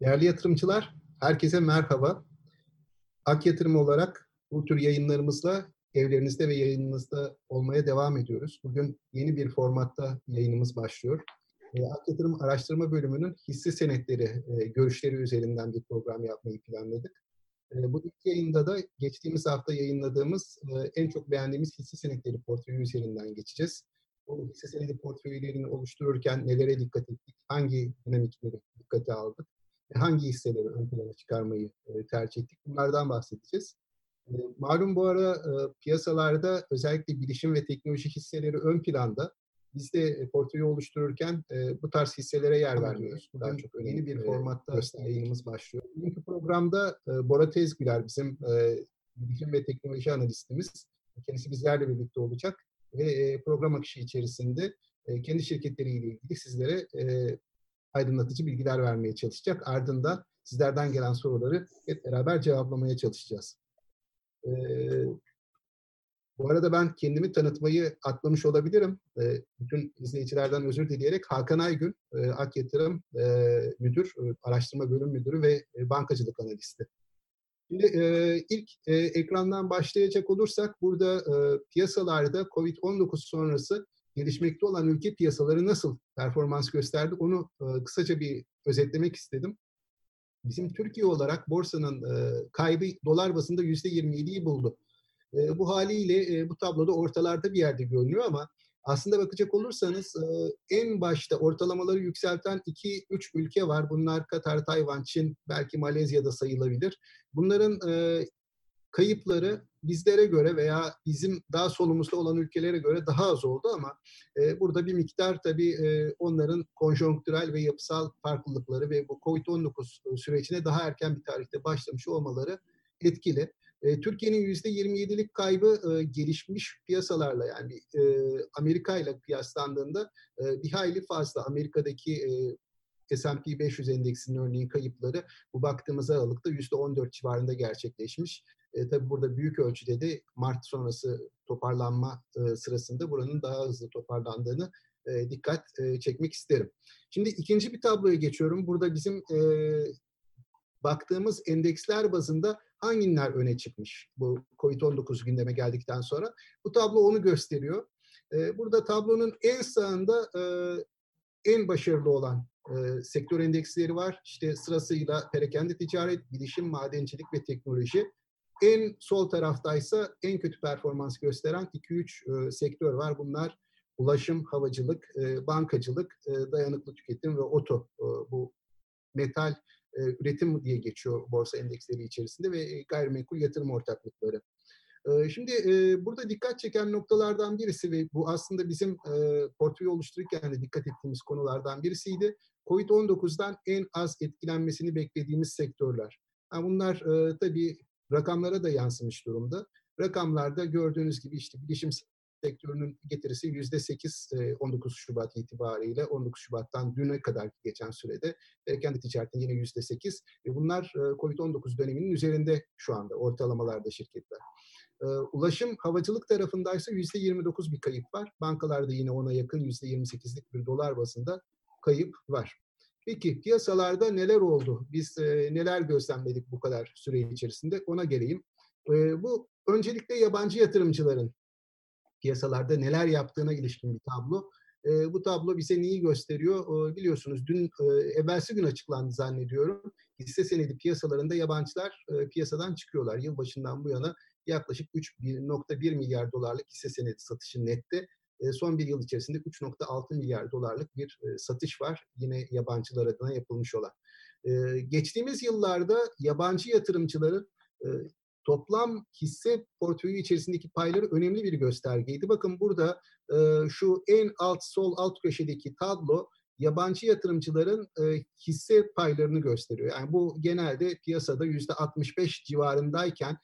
Değerli yatırımcılar, herkese merhaba. Ak Yatırım olarak bu tür yayınlarımızla evlerinizde ve yayınınızda olmaya devam ediyoruz. Bugün yeni bir formatta yayınımız başlıyor. Ak Yatırım Araştırma Bölümünün hisse senetleri görüşleri üzerinden bir program yapmayı planladık. Bu ilk yayında da geçtiğimiz hafta yayınladığımız en çok beğendiğimiz hisse senetleri portföyü üzerinden geçeceğiz. O hisse senedi portföylerini oluştururken nelere dikkat ettik, hangi dinamikleri dikkate aldık, hangi hisseleri ön plana çıkarmayı tercih ettik, bunlardan bahsedeceğiz. Malum bu ara piyasalarda özellikle bilişim ve teknoloji hisseleri ön planda. Biz de portföyü oluştururken bu tarz hisselere yer vermiyoruz. Daha çok önemli. Yeni bir formatta yayınımız başlıyor. Bugünkü programda Bora Tezgüler bizim bilişim ve teknoloji analistimiz. Kendisi bizlerle birlikte olacak ve program akışı içerisinde kendi şirketleriyle ilgili sizlere aydınlatıcı bilgiler vermeye çalışacak. Ardından sizlerden gelen soruları hep beraber cevaplamaya çalışacağız. Bu arada ben kendimi tanıtmayı atlamış olabilirim. Bütün izleyicilerden özür dileyerek Hakan Aygün, Ak Yatırım Müdür, Araştırma Bölüm Müdürü ve Bankacılık Analisti. Şimdi ilk ekrandan başlayacak olursak burada piyasalarda COVID-19 sonrası gelişmekte olan ülke piyasaları nasıl performans gösterdi onu kısaca bir özetlemek istedim. Bizim Türkiye olarak borsanın kaybı dolar bazında %27'yi buldu. Bu haliyle bu tabloda ortalarda bir yerde görünüyor ama aslında bakacak olursanız en başta ortalamaları yükselten 2-3 ülke var. Bunlar Katar, Tayvan, Çin, belki Malezya'da sayılabilir. Bunların kayıpları bizlere göre veya bizim daha solumuzda olan ülkelere göre daha az oldu ama burada bir miktar tabii onların konjonktürel ve yapısal farklılıkları ve bu COVID-19 sürecine daha erken bir tarihte başlamış olmaları etkili. Türkiye'nin %27'lik kaybı gelişmiş piyasalarla yani Amerika ile kıyaslandığında bir hayli fazla. Amerika'daki S&P 500 endeksinin örneğin kayıpları bu baktığımız aralıkta %14 civarında gerçekleşmiş. Tabii burada büyük ölçüde de Mart sonrası toparlanma sırasında buranın daha hızlı toparlandığını dikkat çekmek isterim. Şimdi ikinci bir tabloya geçiyorum. Burada bizim baktığımız endeksler bazında hangiler öne çıkmış bu COVID-19 gündeme geldikten sonra? Bu tablo onu gösteriyor. Burada tablonun en sağında en başarılı olan sektör endeksleri var. İşte sırasıyla perakende ticaret, bilişim, madencilik ve teknoloji. En sol taraftaysa en kötü performans gösteren 2-3 sektör var. Bunlar ulaşım, havacılık, bankacılık, dayanıklı tüketim ve oto. Bu metal üretim diye geçiyor borsa endeksleri içerisinde ve gayrimenkul yatırım ortaklıkları. Şimdi burada dikkat çeken noktalardan birisi ve bu aslında bizim portföyü oluştururken de dikkat ettiğimiz konulardan birisiydi. Covid-19'dan en az etkilenmesini beklediğimiz sektörler. Yani bunlar tabii rakamlara da yansımış durumda. Rakamlarda gördüğünüz gibi işte bilişim sektörünün getirisi %8 19 Şubat itibariyle 19 Şubat'tan düne kadar geçen sürede kendi ticaretinde yine %8 ve bunlar COVID-19 döneminin üzerinde şu anda ortalamalarda şirketler. Ulaşım, havacılık tarafındaysa %29 bir kayıp var. Bankalarda yine ona yakın %28'lik bir dolar bazında kayıp var. Peki piyasalarda neler oldu? Biz neler gözlemledik bu kadar süre içerisinde? Ona geleyim. Bu öncelikle yabancı yatırımcıların piyasalarda neler yaptığına ilişkin bir tablo. Bu tablo bize neyi gösteriyor? Biliyorsunuz dün evvelsi gün açıklandı zannediyorum. Hisse senedi piyasalarında yabancılar piyasadan çıkıyorlar. Yılbaşından bu yana yaklaşık 3.1 milyar dolarlık hisse senedi satışı nette. Son bir yıl içerisinde 3.6 milyar dolarlık bir satış var. Yine yabancılar adına yapılmış olan. Geçtiğimiz yıllarda yabancı yatırımcıların toplam hisse portföyü içerisindeki payları önemli bir göstergeydi. Bakın burada şu en alt sol alt köşedeki tablo yabancı yatırımcıların hisse paylarını gösteriyor. Yani bu genelde piyasada %65 civarındayken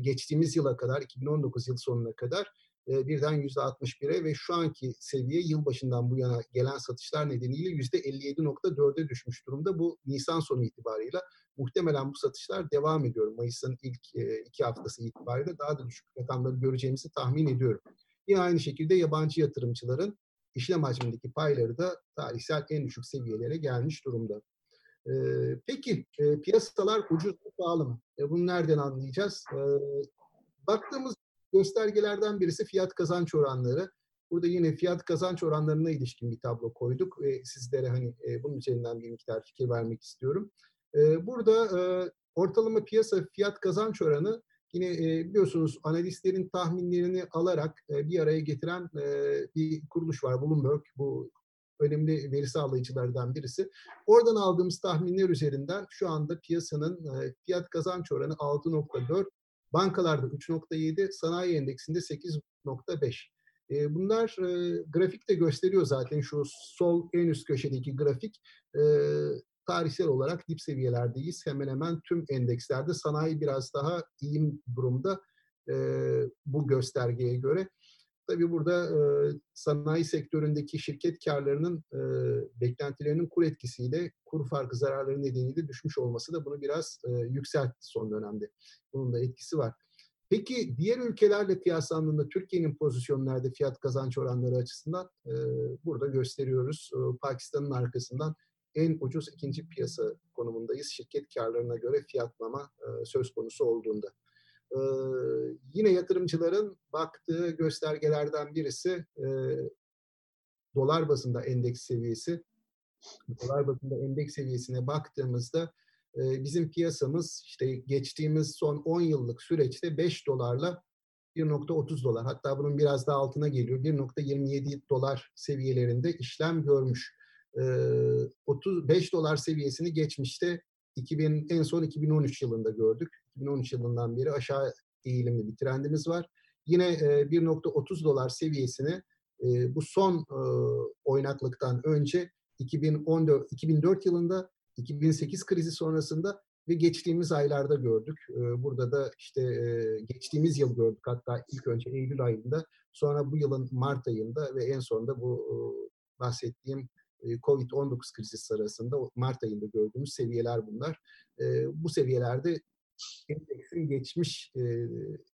geçtiğimiz yıla kadar 2019 yıl sonuna kadar birden %61'e ve şu anki seviye yılbaşından bu yana gelen satışlar nedeniyle %57.4'e düşmüş durumda. Bu Nisan sonu itibarıyla muhtemelen bu satışlar devam ediyor. Mayıs'ın ilk iki haftası itibariyle daha da düşük rakamları göreceğimizi tahmin ediyorum. Yine aynı şekilde yabancı yatırımcıların işlem hacmindeki payları da tarihsel en düşük seviyelere gelmiş durumda. Peki piyasalar ucuz mu pahalı mı? Bunu nereden anlayacağız? Baktığımız göstergelerden birisi fiyat kazanç oranları. Burada yine fiyat kazanç oranlarına ilişkin bir tablo koyduk ve sizlere hani bunun üzerinden bir miktar fikir vermek istiyorum. Burada ortalama piyasa fiyat kazanç oranı yine biliyorsunuz analistlerin tahminlerini alarak bir araya getiren bir kuruluş var. Bloomberg bu önemli veri sağlayıcılardan birisi. Oradan aldığımız tahminler üzerinden şu anda piyasanın fiyat kazanç oranı 6.4, bankalarda 3.7, sanayi endeksinde 8.5. Bunlar grafikte gösteriyor zaten şu sol en üst köşedeki grafik. Tarihsel olarak dip seviyelerdeyiz. Hemen hemen tüm endekslerde sanayi biraz daha iyi durumda bu göstergeye göre. Tabii burada sanayi sektöründeki şirket karlarının beklentilerinin kur etkisiyle kur farkı zararları nedeniyle düşmüş olması da bunu biraz yükseltti son dönemde. Bunun da etkisi var. Peki diğer ülkelerle kıyaslandığında Türkiye'nin pozisyonlarda fiyat kazanç oranları açısından burada gösteriyoruz. Pakistan'ın arkasından en ucuz ikinci piyasa konumundayız. Şirket karlarına göre fiyatlama söz konusu olduğunda. Yine yatırımcıların baktığı göstergelerden birisi dolar bazında endeks seviyesi. Dolar bazında endeks seviyesine baktığımızda bizim piyasamız işte geçtiğimiz son 10 yıllık süreçte 5 dolarla 1.30 dolar, hatta bunun biraz daha altına geliyor, 1.27 dolar seviyelerinde işlem görmüş. 35 dolar seviyesini geçmişte en son 2013 yılında gördük. 2013 yılından beri aşağı eğilimli bir trendimiz var. Yine 1.30 dolar seviyesini bu son oynaklıktan önce 2004 yılında, 2008 krizi sonrasında ve geçtiğimiz aylarda gördük. Burada da işte geçtiğimiz yıl gördük. Hatta ilk önce Eylül ayında, sonra bu yılın Mart ayında ve en sonunda bu bahsettiğim COVID-19 krizi sırasında Mart ayında gördüğümüz seviyeler bunlar. Bu seviyelerde endeksin geçmiş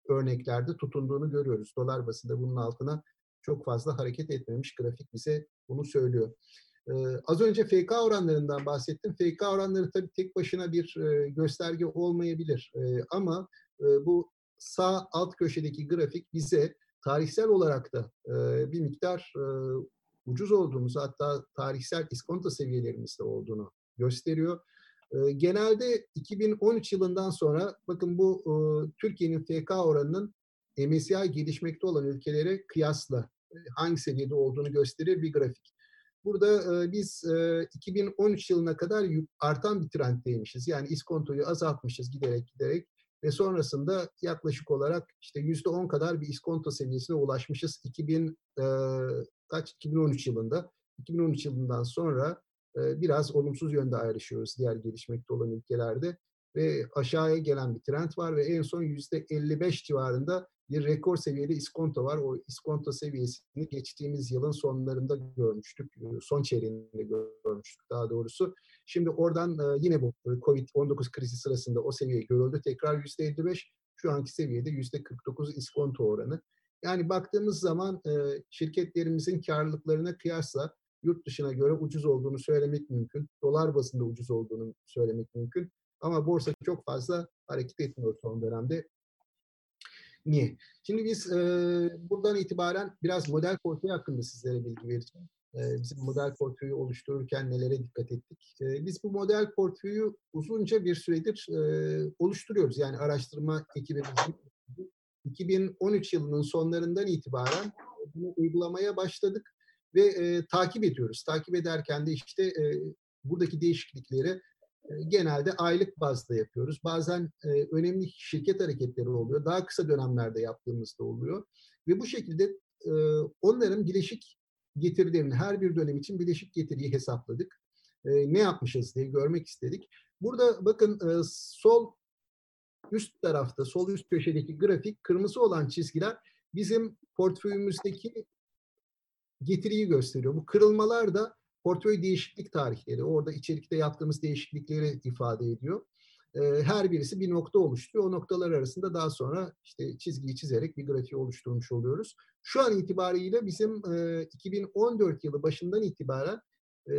örneklerde tutunduğunu görüyoruz. Dolar bazında bunun altına çok fazla hareket etmemiş, grafik bize bunu söylüyor. Az önce FK oranlarından bahsettim. FK oranları tabii tek başına bir gösterge olmayabilir. Ama bu sağ alt köşedeki grafik bize tarihsel olarak da bir miktar ucuz olduğumuzu, hatta tarihsel iskonto seviyelerimizde olduğunu gösteriyor. Genelde 2013 yılından sonra bakın bu Türkiye'nin FK oranının MSCI gelişmekte olan ülkelere kıyasla hangi seviyede olduğunu gösterir bir grafik. Burada biz 2013 yılına kadar artan bir trenddeymişiz. Yani iskontoyu azaltmışız giderek ve sonrasında yaklaşık olarak işte %10 kadar bir iskonto seviyesine ulaşmışız. 2013 yılında. 2013 yılından sonra biraz olumsuz yönde ayrışıyoruz diğer gelişmekte olan ülkelerde ve aşağıya gelen bir trend var ve en son %55 civarında bir rekor seviyede iskonto var. O iskonto seviyesini geçtiğimiz yılın sonlarında görmüştük. Son çeyreğinde görmüştük daha doğrusu. Şimdi oradan yine bu COVID-19 krizi sırasında o seviye görüldü. Tekrar %55, şu anki seviyede %49 iskonto oranı. Yani baktığımız zaman şirketlerimizin karlılıklarına kıyasla yurt dışına göre ucuz olduğunu söylemek mümkün. Dolar bazında ucuz olduğunu söylemek mümkün. Ama borsa çok fazla hareket etmiyor son dönemde. Niye? Şimdi biz buradan itibaren biraz model portföyü hakkında sizlere bilgi vereceğim. Bizim model portföyü oluştururken nelere dikkat ettik? Biz bu model portföyü uzunca bir süredir oluşturuyoruz. Yani araştırma ekibimizin 2013 yılının sonlarından itibaren bunu uygulamaya başladık ve takip ediyoruz. Takip ederken de işte buradaki değişiklikleri genelde aylık bazda yapıyoruz. Bazen önemli şirket hareketleri oluyor. Daha kısa dönemlerde yaptığımızda oluyor. Ve bu şekilde onların bileşik getirilerini, her bir dönem için bileşik getiriyi hesapladık. Ne yapmışız diye görmek istedik. Burada bakın sol üst köşedeki grafik, kırmızı olan çizgiler bizim portföyümüzdeki getiriyi gösteriyor. Bu kırılmalar da portföy değişiklik tarihleri, orada içerikte yaptığımız değişiklikleri ifade ediyor. Her birisi bir nokta oluşturuyor. O noktalar arasında daha sonra işte çizgiyi çizerek bir grafiği oluşturmuş oluyoruz. Şu an itibariyle bizim 2014 yılı başından itibaren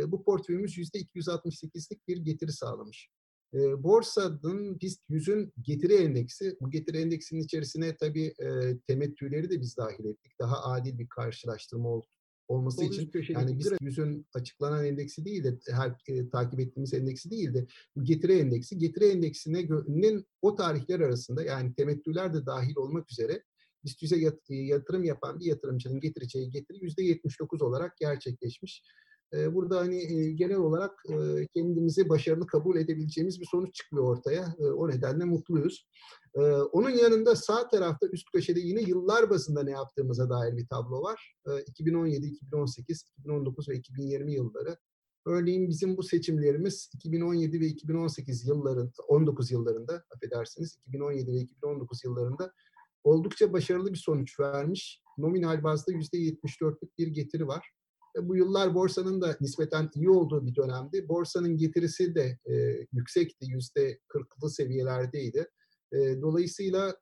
Bu portföyümüz %268'lik bir getiri sağlamış. Borsanın BIST 100'ün getiri endeksi, bu getiri endeksinin içerisine tabii temettüleri de biz dahil ettik. Daha adil bir karşılaştırma olması için yani BIST 100'ün açıklanan endeksi değil de takip ettiğimiz endeksi değil de getiri endeksi. Getiri endeksinin o tarihler arasında yani temettüler de dahil olmak üzere BIST 100'e yatırım yapan bir yatırımcının getireceği getiri %79 olarak gerçekleşmiş. Burada hani genel olarak kendimizi başarılı kabul edebileceğimiz bir sonuç çıkmıyor ortaya. O nedenle mutluyuz. Onun yanında sağ tarafta üst köşede yine yıllar bazında ne yaptığımıza dair bir tablo var. 2017, 2018, 2019 ve 2020 yılları. Örneğin bizim bu seçimlerimiz 2017 ve 2018 yıllarında, 19 yıllarında, affedersiniz, 2017 ve 2019 yıllarında oldukça başarılı bir sonuç vermiş. Nominal bazda %74'lük bir getiri var. Bu yıllar borsanın da nispeten iyi olduğu bir dönemdi. Borsanın getirisi de yüksekti, %40'lı seviyelerdeydi. Dolayısıyla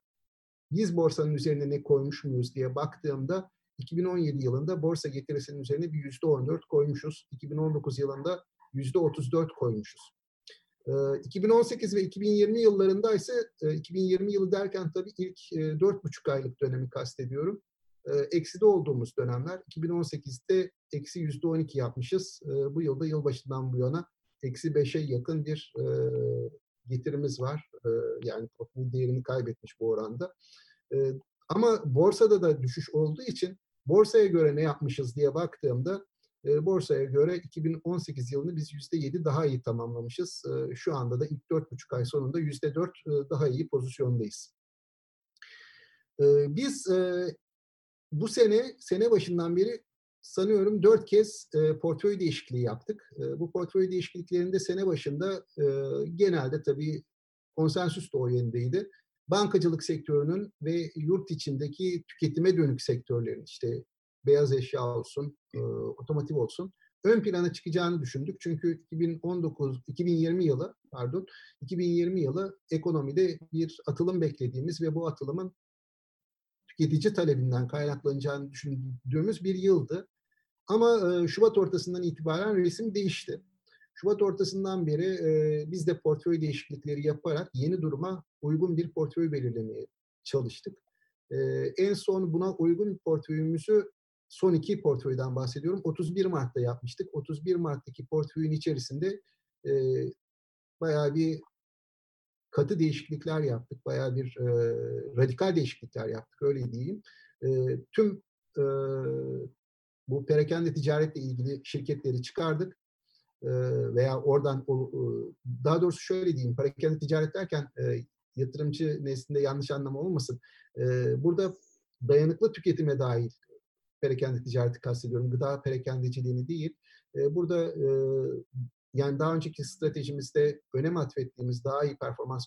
biz borsanın üzerine ne koymuş muyuz diye baktığımda 2017 yılında borsa getirisinin üzerine bir %14 koymuşuz. 2019 yılında %34 koymuşuz. 2018 ve 2020 yıllarında ise 2020 yılı derken tabii ilk 4,5 aylık dönemi kastediyorum. Ekside olduğumuz dönemler. 2018'de eksi %12 yapmışız. Bu yılda yılbaşından bu yana eksi 5'e yakın bir getirimiz var. Yani bu değerini kaybetmiş bu oranda. Ama borsada da düşüş olduğu için borsaya göre ne yapmışız diye baktığımda borsaya göre 2018 yılını biz %7 daha iyi tamamlamışız. Şu anda da ilk 4,5 ay sonunda %4 daha iyi pozisyondayız. Biz bu sene başından beri sanıyorum 4 kez portföy değişikliği yaptık. Bu portföy değişikliklerinde sene başında genelde tabii konsensüs de o yönündeydi. Bankacılık sektörünün ve yurt içindeki tüketime dönük sektörlerin işte beyaz eşya olsun, otomotiv olsun ön plana çıkacağını düşündük. Çünkü 2020 yılı ekonomide bir atılım beklediğimiz ve bu atılımın tüketici talebinden kaynaklanacağını düşündüğümüz bir yıldı. Ama Şubat ortasından itibaren resim değişti. Şubat ortasından beri biz de portföy değişiklikleri yaparak yeni duruma uygun bir portföy belirlemeye çalıştık. En son buna uygun portföyümüzü, son iki portföyden bahsediyorum, 31 Mart'ta yapmıştık. 31 Mart'taki portföyün içerisinde bayağı bir katı değişiklikler yaptık, bayağı bir radikal değişiklikler yaptık, öyle diyeyim. Tüm bu perakende ticaretle ilgili şirketleri çıkardık veya oradan, daha doğrusu şöyle diyeyim, perakende ticaret derken yatırımcı nezdinde yanlış anlama olmasın. Burada dayanıklı tüketime dahil perakende ticareti kastediyorum, gıda perakendeciliğini değil. Burada yani daha önceki stratejimizde önem atfettiğimiz, daha iyi performans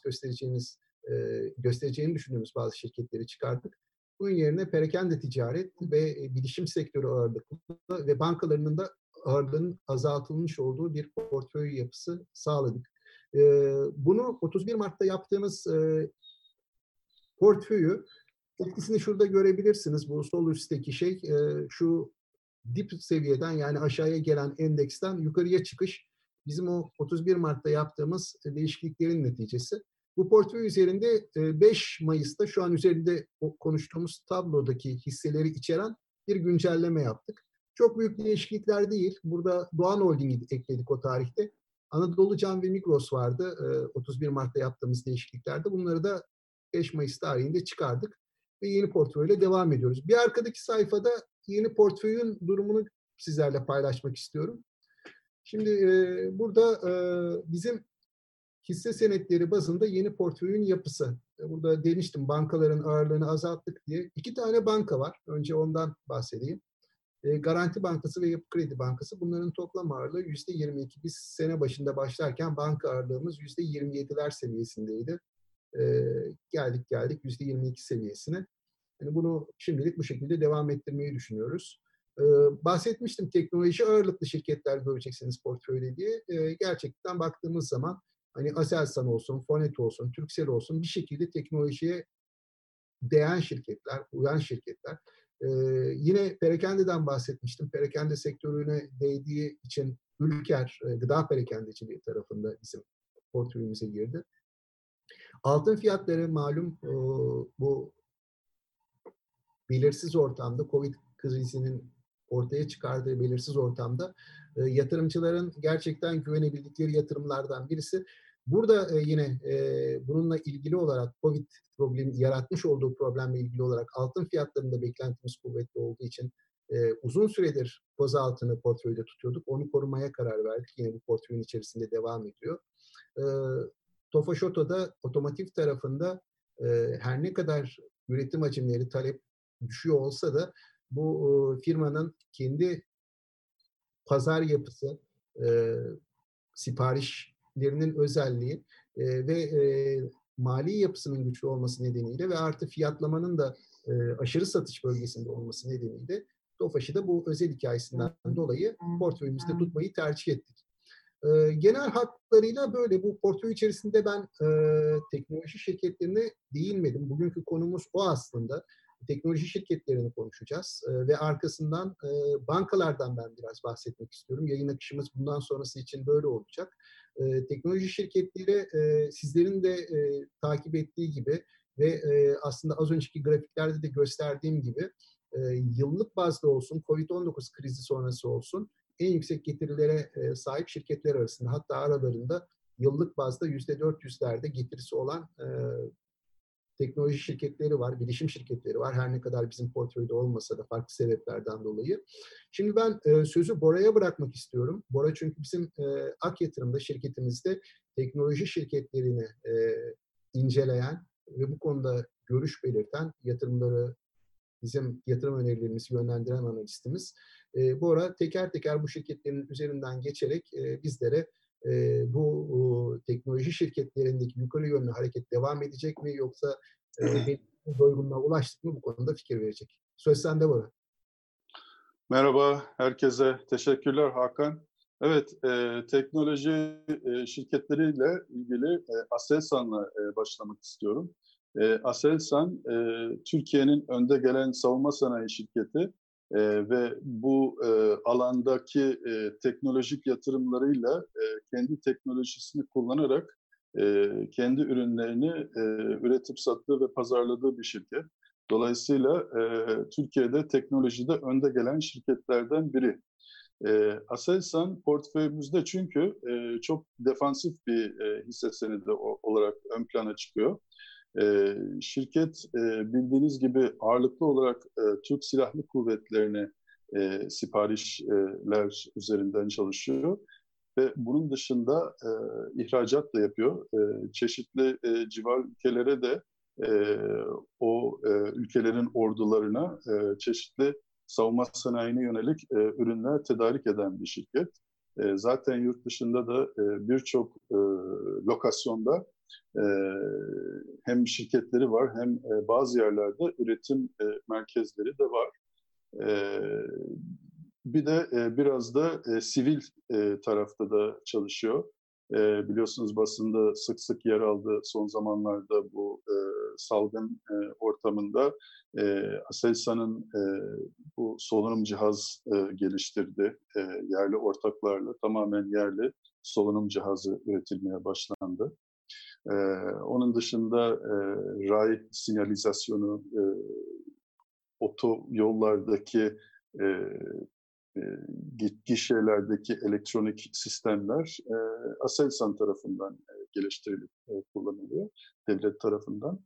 göstereceğini düşündüğümüz bazı şirketleri çıkardık. Bunun yerine perakende ticaret ve bilişim sektörü ağırlıklı ve bankalarının da ağırlığının azaltılmış olduğu bir portföy yapısı sağladık. Bunu 31 Mart'ta yaptığımız portföyü, etkisini şurada görebilirsiniz. Bu sol üstteki şey, şu dip seviyeden yani aşağıya gelen endeksten yukarıya çıkış. Bizim o 31 Mart'ta yaptığımız değişikliklerin neticesi. Bu portföy üzerinde 5 Mayıs'ta şu an üzerinde konuştuğumuz tablodaki hisseleri içeren bir güncelleme yaptık. Çok büyük değişiklikler değil. Burada Doğan Holding'i ekledik o tarihte. Anadolu Cam ve Migros vardı 31 Mart'ta yaptığımız değişikliklerde. Bunları da 5 Mayıs tarihinde çıkardık ve yeni portföyle devam ediyoruz. Bir arkadaki sayfada yeni portföyün durumunu sizlerle paylaşmak istiyorum. Şimdi burada bizim hisse senetleri bazında yeni portföyün yapısı. Burada demiştim bankaların ağırlığını azalttık diye. 2 tane banka var. Önce ondan bahsedeyim. Garanti Bankası ve Yapı Kredi Bankası. Bunların toplam ağırlığı %22. Biz sene başında başlarken banka ağırlığımız %27'ler seviyesindeydi. Geldik %22 seviyesine. Yani bunu şimdilik bu şekilde devam ettirmeyi düşünüyoruz. Bahsetmiştim teknoloji ağırlıklı şirketler göreceksiniz portföyde diye. Gerçekten baktığımız zaman hani Aselsan olsun, Fonet olsun, Turkcell olsun bir şekilde teknolojiye değen şirketler, uyan şirketler. Yine perakendeden bahsetmiştim. Perakende sektörüne değdiği için Ülker, gıda perakendeciliği tarafında bizim portföyümüze girdi. Altın fiyatları malum bu belirsiz ortamda, Covid krizinin ortaya çıkardığı belirsiz ortamda yatırımcıların gerçekten güvenebildikleri yatırımlardan birisi. Burada yine bununla ilgili olarak Covid problemi yaratmış olduğu problemle ilgili olarak altın fiyatlarında beklentimiz kuvvetli olduğu için uzun süredir koz altını portföyde tutuyorduk. Onu korumaya karar verdik. Yine bu portföyün içerisinde devam ediyor. Tofaş Oto'da otomotiv tarafında her ne kadar üretim hacimleri, talep düşüyor olsa da bu firmanın kendi pazar yapısı, siparişlerinin özelliği ve mali yapısının güçlü olması nedeniyle ve artı fiyatlamanın da aşırı satış bölgesinde olması nedeniyle Tofaş'ı da bu özel hikayesinden dolayı portföyümüzde tutmayı tercih ettik. Genel hatlarıyla böyle bu portföy içerisinde ben teknoloji şirketlerine değinmedim. Bugünkü konumuz o aslında. Teknoloji şirketlerini konuşacağız ve arkasından bankalardan ben biraz bahsetmek istiyorum. Yayın akışımız bundan sonrası için böyle olacak. Teknoloji şirketleri sizlerin de takip ettiği gibi ve aslında az önceki grafiklerde de gösterdiğim gibi yıllık bazda olsun, COVID-19 krizi sonrası olsun en yüksek getirilere sahip şirketler arasında, hatta aralarında yıllık bazda %400'lerde getirisi olan teknoloji şirketleri var, bilişim şirketleri var. Her ne kadar bizim portföyde olmasa da farklı sebeplerden dolayı. Şimdi ben sözü Bora'ya bırakmak istiyorum. Bora çünkü bizim Ak Yatırım'da, şirketimizde teknoloji şirketlerini inceleyen ve bu konuda görüş belirten, yatırımları, bizim yatırım önerilerimizi yönlendiren analistimiz. Bora teker teker bu şirketlerin üzerinden geçerek bizlere bu teknoloji şirketlerindeki yukarı yönlü hareket devam edecek mi yoksa doygunluğa ulaştık mı bu konuda fikir verecek. Söz sende Bora. Merhaba herkese. Teşekkürler Hakan. Evet, teknoloji şirketleriyle ilgili Aselsan'la başlamak istiyorum. Aselsan, Türkiye'nin önde gelen savunma sanayi şirketi ve bu alandaki teknolojik yatırımlarıyla kendi teknolojisini kullanarak kendi ürünlerini üretip sattığı ve pazarladığı bir şirket. Dolayısıyla Türkiye'de teknolojide önde gelen şirketlerden biri. Aselsan portföyümüzde çünkü çok defansif bir hisse senedi olarak ön plana çıkıyor. Şirket bildiğiniz gibi ağırlıklı olarak Türk Silahlı Kuvvetleri'ne siparişler üzerinden çalışıyor ve bunun dışında ihracat da yapıyor. Çeşitli civar ülkelere de o ülkelerin ordularına çeşitli savunma sanayine yönelik ürünler tedarik eden bir şirket. Zaten yurt dışında da birçok lokasyonda hem şirketleri var hem bazı yerlerde üretim merkezleri de var. Bir de biraz da sivil tarafta da çalışıyor. Biliyorsunuz basında sık sık yer aldı son zamanlarda bu salgın ortamında. Aselsan'ın bu solunum cihaz geliştirdi. Yerli ortaklarla tamamen yerli solunum cihazı üretilmeye başlandı. Onun dışında ray sinyalizasyonu, otoyollardaki gişelerdeki elektronik sistemler Aselsan tarafından geliştirilip kullanılıyor, devlet tarafından.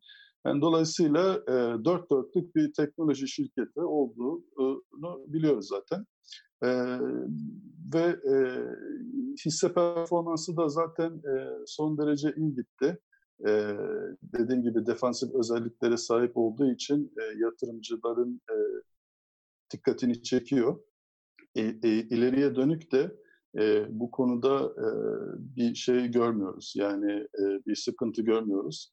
Yani dolayısıyla dört dörtlük bir teknoloji şirketi olduğunu biliyoruz zaten. Ve hisse performansı da zaten son derece iyi gitti. Dediğim gibi defansif özelliklere sahip olduğu için yatırımcıların dikkatini çekiyor. İleriye dönük de bu konuda bir şey görmüyoruz. Yani bir sıkıntı görmüyoruz.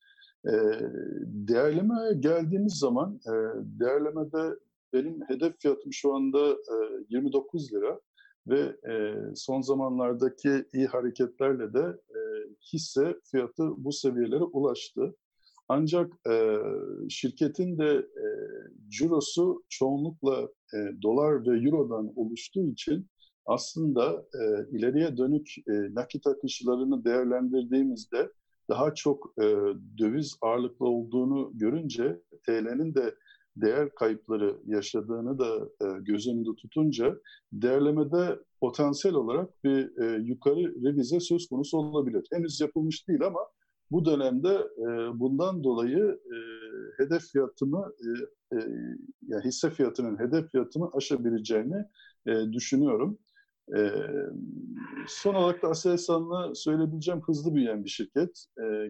Değerlemeye geldiğimiz zaman değerlemede benim hedef fiyatım şu anda 29 lira ve son zamanlardaki iyi hareketlerle de hisse fiyatı bu seviyelere ulaştı. Ancak şirketin de cirosu çoğunlukla dolar ve eurodan oluştuğu için aslında ileriye dönük nakit akışlarını değerlendirdiğimizde daha çok döviz ağırlıklı olduğunu görünce TL'nin de değer kayıpları yaşadığını da göz önünde tutunca değerlemede potansiyel olarak bir yukarı revize söz konusu olabilir. Henüz yapılmış değil ama bu dönemde bundan dolayı hisse fiyatının hedef fiyatını aşabileceğini düşünüyorum. Son olarak da Aselsan'la söyleyebileceğim hızlı büyüyen bir şirket.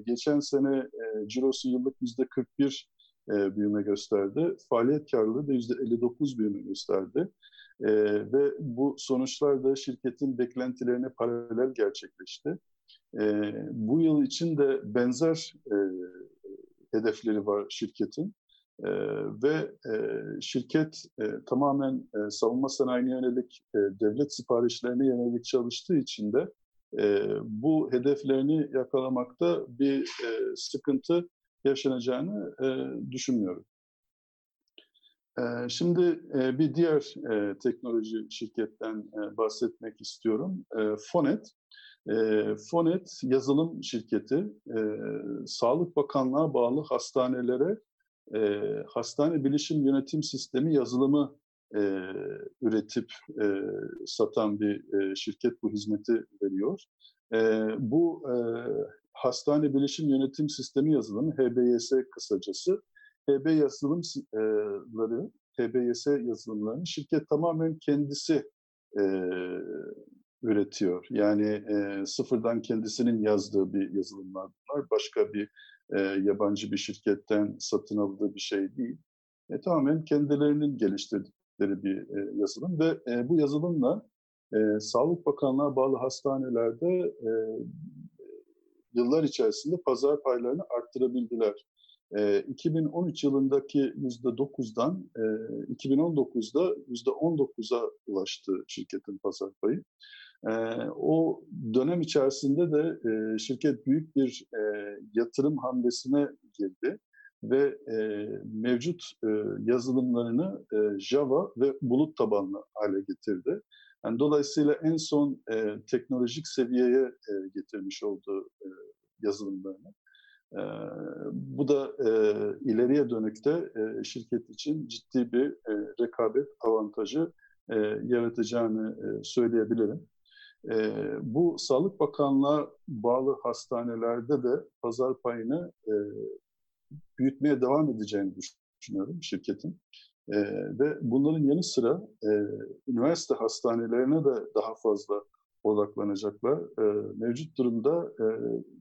Geçen sene cirosu yıllık %41 büyüme gösterdi. Faaliyet karlılığı da %59 büyüme gösterdi. Ve bu sonuçlar da şirketin beklentilerine paralel gerçekleşti. Bu yıl için de benzer hedefleri var şirketin. Ve şirket tamamen savunma sanayine yönelik devlet siparişlerine yönelik çalıştığı için de bu hedeflerini yakalamakta bir sıkıntı yaşanacağını düşünmüyorum. Şimdi bir diğer teknoloji şirketten bahsetmek istiyorum. Fonet. Fonet yazılım şirketi. Sağlık Bakanlığı'na bağlı hastanelere hastane bilişim yönetim sistemi yazılımı üretip satan bir şirket bu hizmeti veriyor. Bu hastane bilişim yönetim sistemi yazılımı HBYS kısacası. HBYS yazılımlarını şirket tamamen kendisi üretiyor. Yani sıfırdan kendisinin yazdığı bir yazılımlar bunlar. Başka bir yabancı bir şirketten satın aldığı bir şey değil. Tamamen kendilerinin geliştirdikleri bir yazılım ve bu yazılımla Sağlık Bakanlığı'na bağlı hastanelerde yıllar içerisinde pazar paylarını arttırabildiler. 2013 yılındaki %9'dan 2019'da %19'a ulaştı şirketin pazar payı. O dönem içerisinde de şirket büyük bir yatırım hamlesine girdi ve mevcut yazılımlarını Java ve bulut tabanlı hale getirdi. Yani dolayısıyla en son teknolojik seviyeye getirmiş olduğu yazılımlarını. Bu da ileriye dönük de şirket için ciddi bir rekabet avantajı yaratacağını söyleyebilirim. Bu Sağlık Bakanlığı'na bağlı hastanelerde de pazar payını büyütmeye devam edeceğini düşünüyorum şirketin. Ve bunların yanı sıra üniversite hastanelerine de daha fazla odaklanacaklar. Mevcut durumda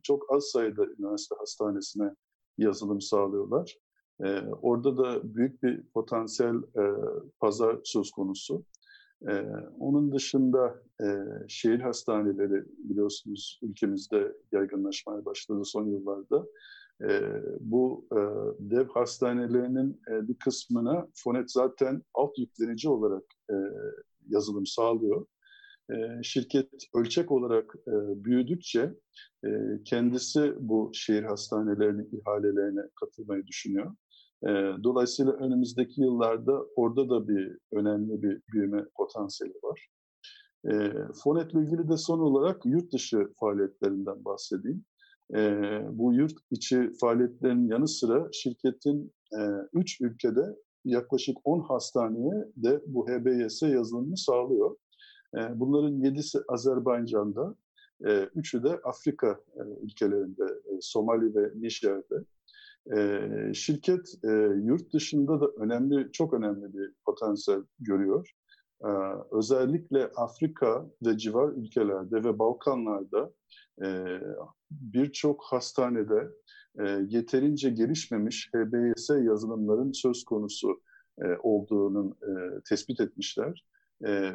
çok az sayıda üniversite hastanesine yazılım sağlıyorlar. Orada da büyük bir potansiyel pazar söz konusu. Onun dışında şehir hastaneleri biliyorsunuz ülkemizde yaygınlaşmaya başladı son yıllarda. Bu dev hastanelerinin bir kısmına Fonet zaten alt yüklenici olarak yazılım sağlıyor. Şirket ölçek olarak büyüdükçe kendisi bu şehir hastanelerinin ihalelerine katılmayı düşünüyor. Dolayısıyla önümüzdeki yıllarda orada da bir önemli bir büyüme potansiyeli var. Fonet'le ilgili de son olarak yurt dışı faaliyetlerinden bahsedeyim. Bu yurt içi faaliyetlerin yanı sıra şirketin 3 ülkede yaklaşık 10 hastaneye de bu HBYS yazılımını sağlıyor. Bunların 7'si Azerbaycan'da, 3'ü de Afrika ülkelerinde, Somali ve Nijer'de. Şirket yurt dışında da çok önemli bir potansiyel görüyor. Özellikle Afrika ve civar ülkelerde ve Balkanlarda birçok hastanede yeterince gelişmemiş HBS yazılımların söz konusu olduğunu tespit etmişler.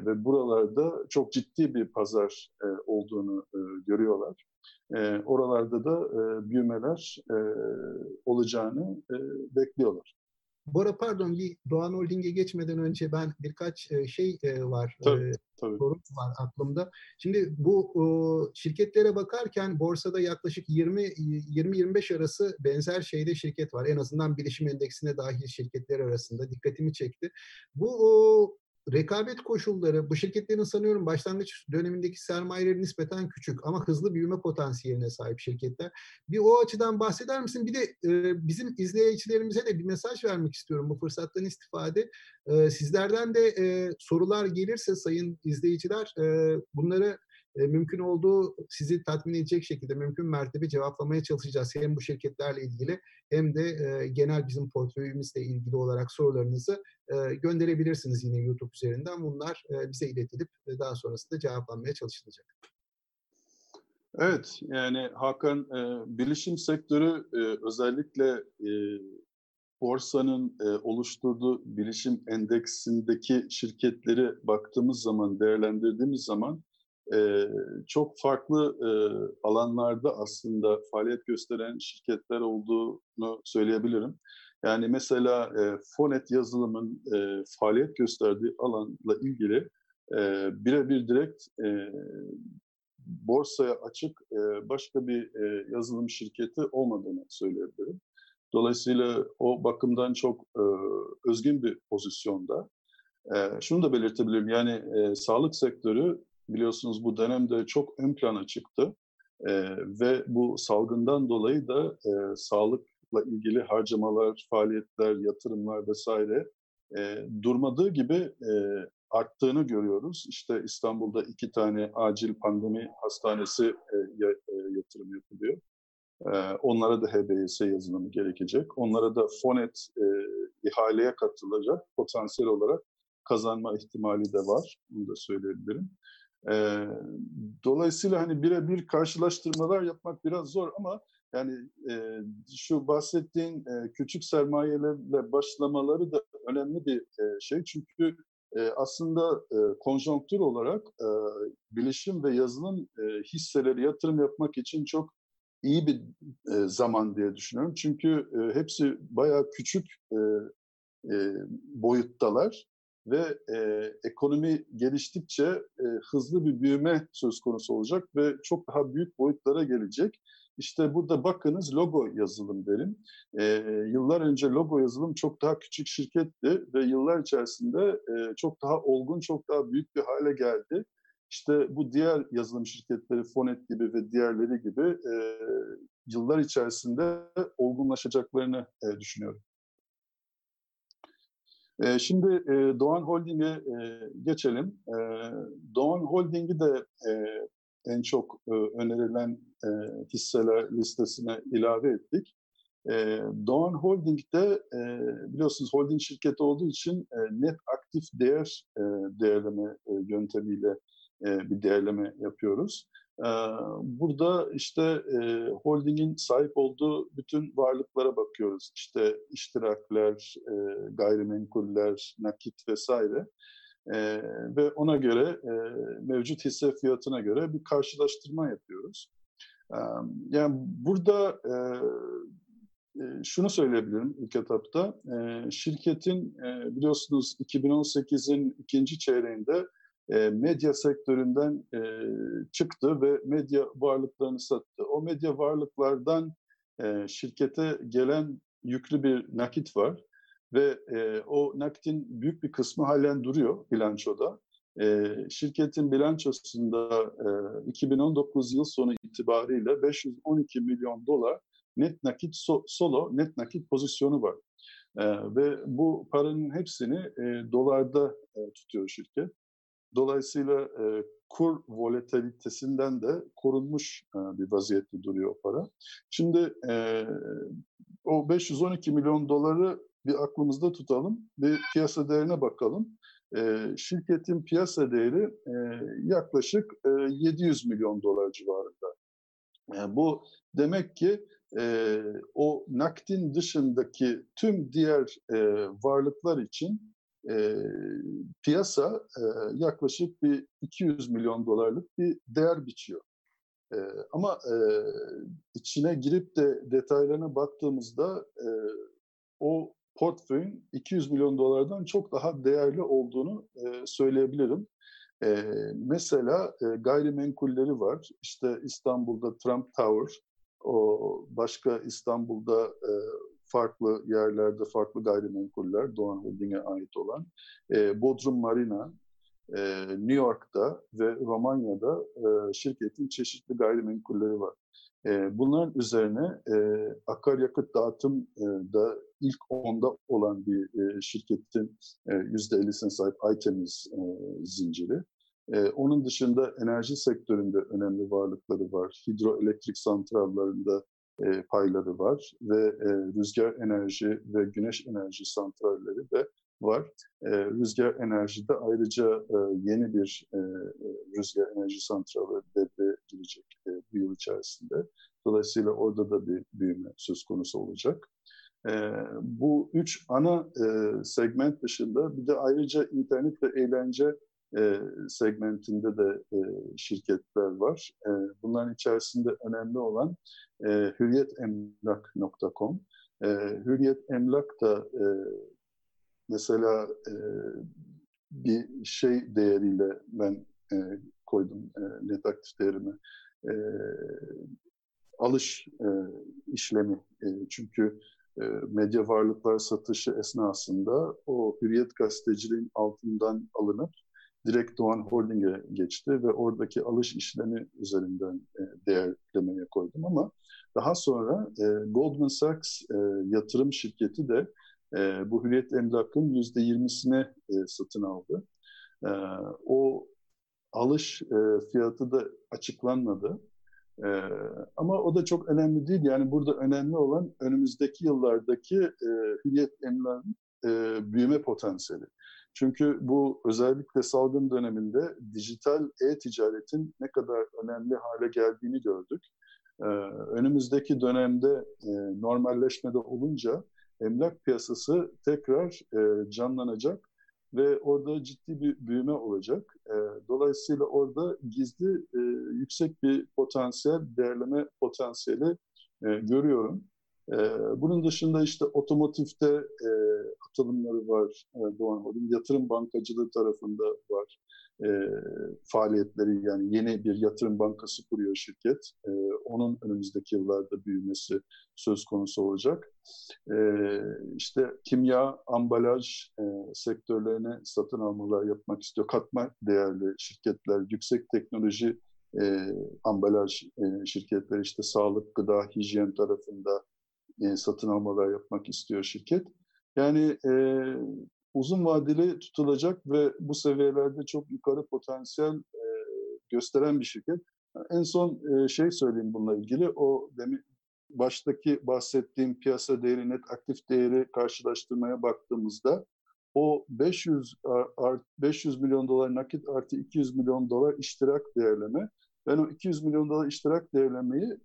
Ve buralarda çok ciddi bir pazar olduğunu görüyorlar. Oralarda da büyümeler olacağını bekliyorlar. Bora pardon, bir Doğan Holding'e geçmeden önce ben birkaç şey var, sorun var aklımda. Şimdi bu şirketlere bakarken borsada yaklaşık 20-25 arası benzer şeyde şirket var. En azından bilişim endeksine dahil şirketler arasında dikkatimi çekti. Bu rekabet koşulları, bu şirketlerin sanıyorum başlangıç dönemindeki sermayeleri nispeten küçük ama hızlı büyüme potansiyeline sahip şirketler. Bir o açıdan bahseder misin? Bir de bizim izleyicilerimize de bir mesaj vermek istiyorum bu fırsattan istifade. Sizlerden de sorular gelirse sayın izleyiciler, bunları mümkün olduğu, sizi tatmin edecek şekilde mümkün mertebe cevaplamaya çalışacağız. Hem bu şirketlerle ilgili hem de genel bizim portföyümüzle ilgili olarak sorularınızı gönderebilirsiniz yine YouTube üzerinden. Bunlar bize iletilip daha sonrasında cevaplanmaya çalışılacak. Evet, yani Hakan, bilişim sektörü özellikle borsanın oluşturduğu bilişim endeksindeki şirketleri baktığımız zaman, değerlendirdiğimiz zaman çok farklı alanlarda aslında faaliyet gösteren şirketler olduğunu söyleyebilirim. Yani mesela Fonet yazılımın faaliyet gösterdiği alanla ilgili birebir direkt borsaya açık başka bir yazılım şirketi olmadığını söyleyebilirim. Dolayısıyla o bakımdan çok özgün bir pozisyonda. Şunu da belirtebilirim, yani sağlık sektörü biliyorsunuz bu dönemde çok ön plana çıktı ve bu salgından dolayı da sağlıkla ilgili harcamalar, faaliyetler, yatırımlar vesaire durmadığı gibi arttığını görüyoruz. İşte İstanbul'da 2 tane acil pandemi hastanesi yatırım yapılıyor. Onlara da HBS yazılımı gerekecek. Onlara da Fonet ihaleye katılacak, potansiyel olarak kazanma ihtimali de var. Bunu da söyleyebilirim. Dolayısıyla hani birebir karşılaştırmalar yapmak biraz zor ama yani şu bahsettiğin küçük sermayelerle başlamaları da önemli bir şey. Çünkü aslında konjonktür olarak bilişim ve yazılım hisseleri yatırım yapmak için çok iyi bir zaman diye düşünüyorum. Çünkü hepsi bayağı küçük boyuttalar. Ve ekonomi geliştikçe hızlı bir büyüme söz konusu olacak ve çok daha büyük boyutlara gelecek. İşte burada bakınız Logo Yazılım derim. Yıllar önce Logo Yazılım çok daha küçük şirketti ve yıllar içerisinde çok daha olgun, çok daha büyük bir hale geldi. İşte bu diğer yazılım şirketleri Fonet gibi ve diğerleri gibi yıllar içerisinde olgunlaşacaklarını düşünüyorum. Şimdi Doğan Holding'e geçelim. Doğan Holding'i de en çok önerilen hisseler listesine ilave ettik. Doğan Holding'de biliyorsunuz holding şirketi olduğu için net aktif değer değerleme yöntemiyle bir değerleme yapıyoruz. Burada işte holdingin sahip olduğu bütün varlıklara bakıyoruz. İşte iştirakler, gayrimenkuller, nakit vesaire ve ona göre mevcut hisse fiyatına göre bir karşılaştırma yapıyoruz. Yani burada şunu söyleyebilirim ilk etapta. Şirketin biliyorsunuz 2018'in ikinci çeyreğinde medya sektöründen çıktı ve medya varlıklarını sattı. O medya varlıklardan şirkete gelen yüklü bir nakit var ve o nakitin büyük bir kısmı halen duruyor bilançoda. Şirketin bilançosunda 2019 yıl sonu itibariyle 512 milyon dolar net nakit solo net nakit pozisyonu var. Ve bu paranın hepsini dolarda tutuyor şirket. Dolayısıyla kur volatilitesinden de korunmuş bir vaziyette duruyor o para. Şimdi o 512 milyon doları bir aklımızda tutalım, bir piyasa değerine bakalım. Şirketin piyasa değeri yaklaşık 700 milyon dolar civarında. Bu demek ki o nakdin dışındaki tüm diğer varlıklar için piyasa yaklaşık bir 200 milyon dolarlık bir değer biçiyor. Ama içine girip de detaylarına baktığımızda o portföyün 200 milyon dolardan çok daha değerli olduğunu söyleyebilirim. Mesela gayrimenkulleri var. İşte İstanbul'da Trump Tower, o başka İstanbul'da farklı yerlerde farklı gayrimenkuller, Doğan Holding'e ait olan, Bodrum Marina, New York'ta ve Romanya'da şirketin çeşitli gayrimenkulleri var. Bunların üzerine akaryakıt dağıtımda ilk 10'da olan bir şirketin %50'sine sahip Aykemiz zinciri. Onun dışında enerji sektöründe önemli varlıkları var. Hidroelektrik santrallarında payları var ve rüzgar enerji ve güneş enerji santralleri de var. Rüzgar enerjide ayrıca yeni bir rüzgar enerji santralı devreye girecek bu yıl içerisinde. Dolayısıyla orada da bir büyüme söz konusu olacak. Bu üç ana segment dışında bir de ayrıca internet ve eğlence segmentinde de şirketler var. Bunların içerisinde önemli olan hürriyetemlak.com. Hürriyet Emlak da mesela bir şey değeriyle ben koydum net aktif değerimi. Alış işlemi. Çünkü medya varlıklar satışı esnasında o Hürriyet gazeteciliğin altından alınıp direkt Doğan Holding'e geçti ve oradaki alış işlemi üzerinden değerlemeye koydum. Ama daha sonra Goldman Sachs yatırım şirketi de bu Hürriyet Emlak'ın %20'sini satın aldı. O alış fiyatı da açıklanmadı. Ama o da çok önemli değil. Yani burada önemli olan önümüzdeki yıllardaki Hürriyet Emlak'ın büyüme potansiyeli. Çünkü bu özellikle salgın döneminde dijital e-ticaretin ne kadar önemli hale geldiğini gördük. Önümüzdeki dönemde normalleşmede olunca emlak piyasası tekrar canlanacak ve orada ciddi bir büyüme olacak. Dolayısıyla orada gizli yüksek bir potansiyel, değerleme potansiyeli görüyorum. Bunun dışında işte otomotifte atılımları var Doğan Holding, yatırım bankacılığı tarafında var faaliyetleri, yani yeni bir yatırım bankası kuruyor şirket. Onun önümüzdeki yıllarda büyümesi söz konusu olacak. İşte kimya, ambalaj sektörlerine satın almalar yapmak istiyor. Katma değerli şirketler, yüksek teknoloji ambalaj şirketleri, işte sağlık, gıda, hijyen tarafında satın almalar yapmak istiyor şirket. Yani uzun vadeli tutulacak ve bu seviyelerde çok yukarı potansiyel gösteren bir şirket. En son şey söyleyeyim bununla ilgili. O baştaki bahsettiğim piyasa değeri, net aktif değeri karşılaştırmaya baktığımızda o 500 milyon dolar nakit artı 200 milyon dolar iştirak değerleme. Ben o 200 milyon dolar iştirak değerlemeyi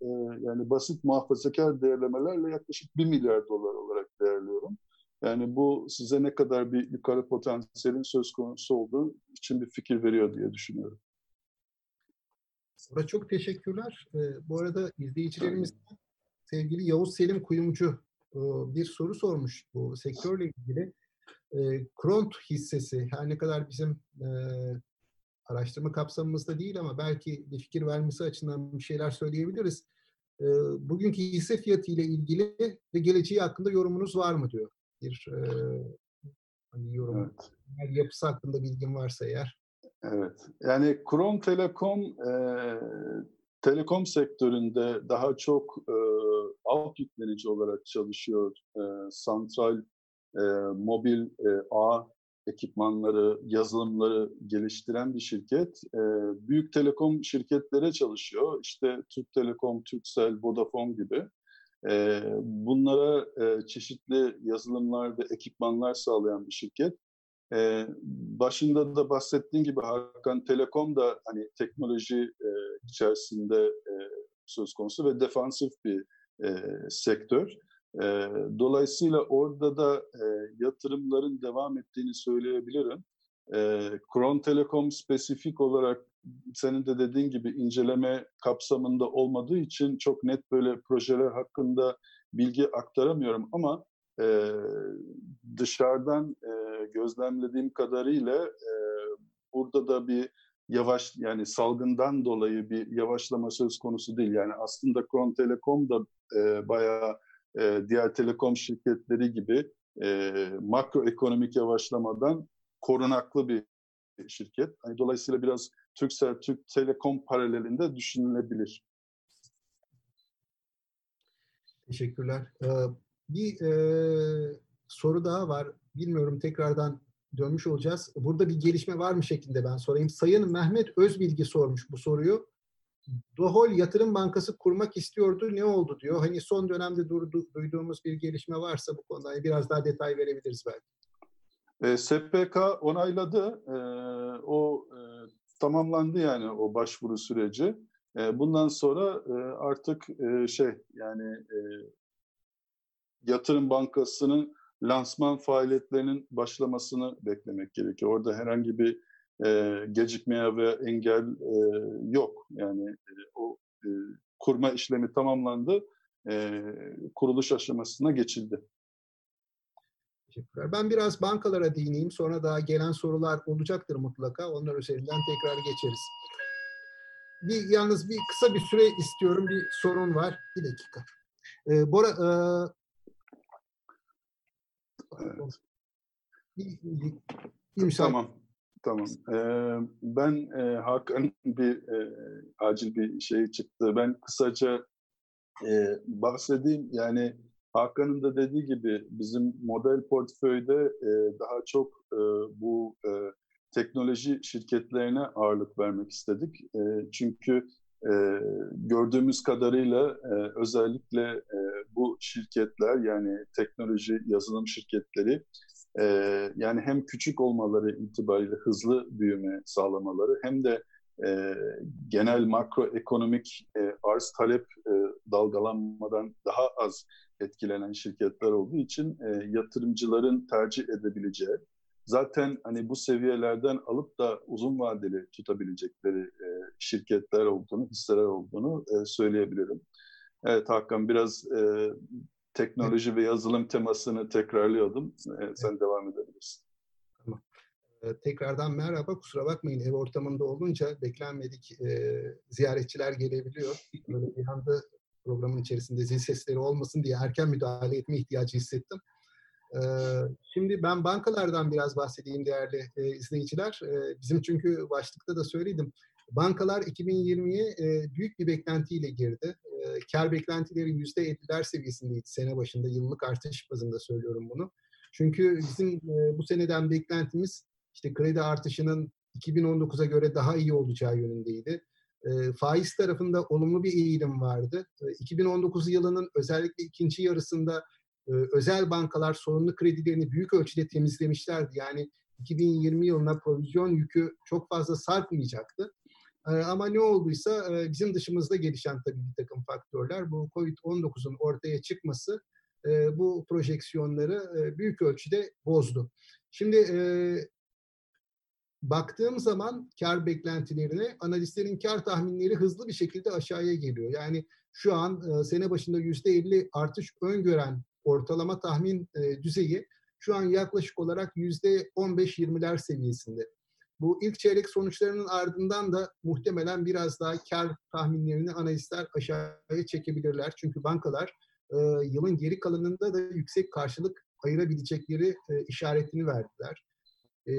yani basit muhafazakar değerlemelerle yaklaşık 1 milyar dolar olarak değerliyorum. Yani bu size ne kadar bir yukarı potansiyelin söz konusu olduğu için bir fikir veriyor diye düşünüyorum. Sana çok teşekkürler. Bu arada izleyicilerimiz sevgili Yavuz Selim Kuyumcu bir soru sormuş bu sektörle ilgili. Kront hissesi her ne kadar bizim araştırma kapsamımızda değil ama belki bir fikir vermesi açısından bir şeyler söyleyebiliriz. Bugünkü hisse fiyatı ile ilgili ve geleceği hakkında yorumunuz var mı diyor. Bir hani yorum, evet. Yapısı hakkında bilgim varsa eğer. Evet. Yani Kron Telekom telekom sektöründe daha çok alt yüklenici olarak çalışıyor. Santral, mobil ağ ekipmanları, yazılımları geliştiren bir şirket. Büyük telekom şirketlere çalışıyor. İşte Türk Telekom, Turkcell, Vodafone gibi. Bunlara çeşitli yazılımlar ve ekipmanlar sağlayan bir şirket. Başında da bahsettiğim gibi Hakan, Telekom da hani teknoloji içerisinde söz konusu ve defansif bir sektör. Dolayısıyla orada da yatırımların devam ettiğini söyleyebilirim. Kron Telekom spesifik olarak senin de dediğin gibi inceleme kapsamında olmadığı için çok net böyle projeler hakkında bilgi aktaramıyorum ama Dışarıdan gözlemlediğim kadarıyla burada da bir yavaş, yani salgından dolayı bir yavaşlama söz konusu değil. Yani aslında Kron Telekom da bayağı diğer telekom şirketleri gibi makroekonomik yavaşlamadan korunaklı bir şirket. Yani dolayısıyla biraz Turkcell, Türk Telekom paralelinde düşünülebilir. Teşekkürler. Bir soru daha var. Bilmiyorum, tekrardan dönmüş olacağız. Burada bir gelişme var mı şeklinde ben sorayım. Sayın Mehmet Özbilgi sormuş bu soruyu. Dohol Yatırım Bankası kurmak istiyordu. Ne oldu diyor. Hani son dönemde duyduğumuz bir gelişme varsa bu konuda biraz daha detay verebiliriz belki. SPK onayladı. Tamamlandı yani o başvuru süreci. Bundan sonra artık Yatırım Bankası'nın lansman faaliyetlerinin başlamasını beklemek gerekiyor. Orada herhangi bir gecikmeye ve engel yok. Yani kurma işlemi tamamlandı. Kuruluş aşamasına geçildi. Teşekkürler. Ben biraz bankalara değineyim. Sonra daha gelen sorular olacaktır mutlaka. Onlar üzerinden tekrar geçeriz. Yalnız kısa bir süre istiyorum. Bir sorun var. Bir dakika. Bora... Evet. Tamam. Ben Hakan acil bir şey çıktı. Ben kısaca bahsedeyim. Yani Hakan'ın da dediği gibi bizim model portföyde daha çok bu teknoloji şirketlerine ağırlık vermek istedik. Çünkü gördüğümüz kadarıyla özellikle bu şirketler, yani teknoloji yazılım şirketleri, yani hem küçük olmaları itibariyle hızlı büyüme sağlamaları hem de genel makroekonomik arz talep dalgalanmadan daha az etkilenen şirketler olduğu için yatırımcıların tercih edebileceği, zaten hani bu seviyelerden alıp da uzun vadeli tutabilecekleri şirketler olduğunu, hisseler olduğunu söyleyebilirim. Evet Hakan, biraz teknoloji ve yazılım temasını tekrarlıyordum. Sen devam edebilirsin. Tamam. Tekrardan merhaba. Kusura bakmayın, ev ortamında olunca beklenmedik ziyaretçiler gelebiliyor. Böyle bir anda programın içerisinde zil sesleri olmasın diye erken müdahale etme ihtiyacı hissettim. Şimdi ben bankalardan biraz bahsedeyim değerli izleyiciler. Bizim çünkü başlıkta da söyledim. Bankalar 2020'ye büyük bir beklentiyle girdi. Kar beklentileri %50'ler seviyesindeydi sene başında. Yıllık artış bazında söylüyorum bunu. Çünkü bizim bu seneden beklentimiz işte kredi artışının 2019'a göre daha iyi olacağı yönündeydi. Faiz tarafında olumlu bir eğilim vardı. 2019 yılının özellikle ikinci yarısında özel bankalar sorunlu kredilerini büyük ölçüde temizlemişlerdi. Yani 2020 yılına provizyon yükü çok fazla sarkmayacaktı. Ama ne olduysa bizim dışımızda gelişen tabii bir takım faktörler. Bu COVID-19'un ortaya çıkması bu projeksiyonları büyük ölçüde bozdu. Şimdi baktığım zaman kar beklentilerine, analistlerin kar tahminleri hızlı bir şekilde aşağıya geliyor. Yani şu an sene başında %50 artış öngören ortalama tahmin düzeyi şu an yaklaşık olarak %15-20'ler seviyesinde. Bu ilk çeyrek sonuçlarının ardından da muhtemelen biraz daha kar tahminlerini analistler aşağıya çekebilirler. Çünkü bankalar yılın geri kalanında da yüksek karşılık ayırabilecekleri işaretini verdiler.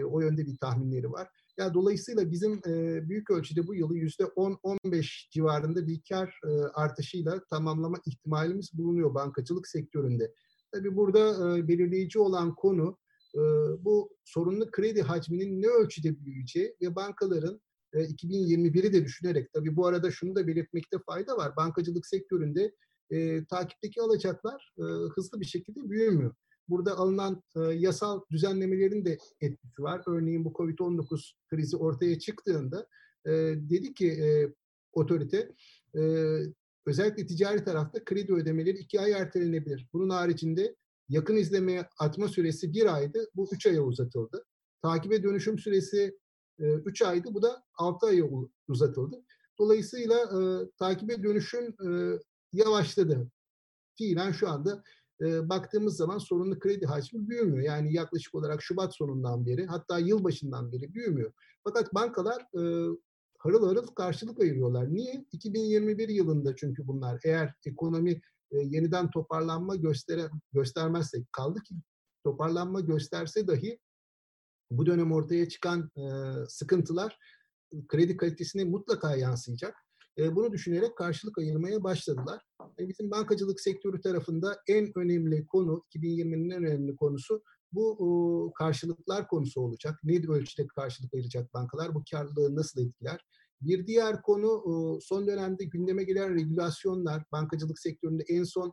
O yönde bir tahminleri var. Ya dolayısıyla bizim büyük ölçüde bu yılı %10-15 civarında bir kar artışıyla tamamlama ihtimalimiz bulunuyor bankacılık sektöründe. Tabii burada belirleyici olan konu bu sorunlu kredi hacminin ne ölçüde büyüyeceği ve bankaların 2021'i de düşünerek, tabii bu arada şunu da belirtmekte fayda var. Bankacılık sektöründe takipteki alacaklar hızlı bir şekilde büyümüyor. Burada alınan yasal düzenlemelerin de etkisi var. Örneğin bu COVID-19 krizi ortaya çıktığında dedi ki otorite, özellikle ticari tarafta kredi ödemeleri 2 ay ertelenebilir. Bunun haricinde yakın izlemeye atma süresi 1 aydı. Bu 3 aya uzatıldı. Takibe dönüşüm süresi 3 aydı. Bu da 6 aya uzatıldı. Dolayısıyla takibe dönüşüm yavaşladı. Fiilen şu anda baktığımız zaman sorunlu kredi hacmi büyümüyor. Yani yaklaşık olarak Şubat sonundan beri, hatta yılbaşından beri büyümüyor. Fakat bankalar harıl harıl karşılık ayırıyorlar. Niye? 2021 yılında çünkü bunlar eğer ekonomi yeniden toparlanma göstermezse, kaldı ki toparlanma gösterse dahi bu dönem ortaya çıkan sıkıntılar kredi kalitesine mutlaka yansıyacak. Bunu düşünerek karşılık ayırmaya başladılar. Bizim bankacılık sektörü tarafında en önemli konu, 2020'nin en önemli konusu bu karşılıklar konusu olacak. Ne ölçüde karşılık ayıracak bankalar, bu karlılığı nasıl etkiler? Bir diğer konu son dönemde gündeme gelen regülasyonlar. Bankacılık sektöründe en son